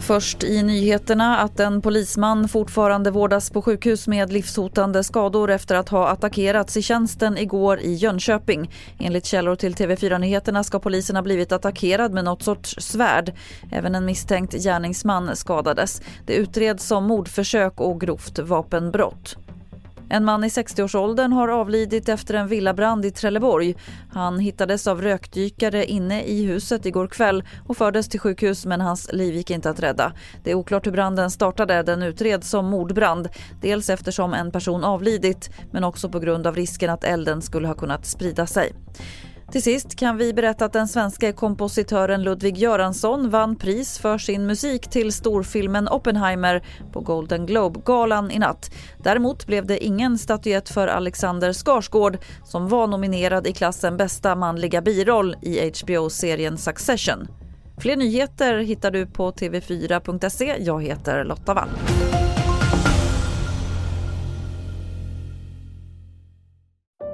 Först i nyheterna att en polisman fortfarande vårdas på sjukhus med livshotande skador efter att ha attackerats i tjänsten igår i Jönköping. Enligt källor till TV4-nyheterna ska polisen ha blivit attackerad med något sorts svärd. Även en misstänkt gärningsman skadades. Det utreds som mordförsök och grovt vapenbrott. En man i 60-årsåldern har avlidit efter en villabrand i Trelleborg. Han hittades av rökdykare inne i huset igår kväll och fördes till sjukhus, men hans liv gick inte att rädda. Det är oklart hur branden startade. Den utreds som mordbrand. Dels eftersom en person avlidit, men också på grund av risken att elden skulle ha kunnat sprida sig. Till sist kan vi berätta att den svenska kompositören Ludwig Göransson vann pris för sin musik till storfilmen Oppenheimer på Golden Globe-galan i natt. Däremot blev det ingen statyett för Alexander Skarsgård som var nominerad i klassen bästa manliga biroll i HBO-serien Succession. Fler nyheter hittar du på tv4.se. Jag heter Lotta Wall.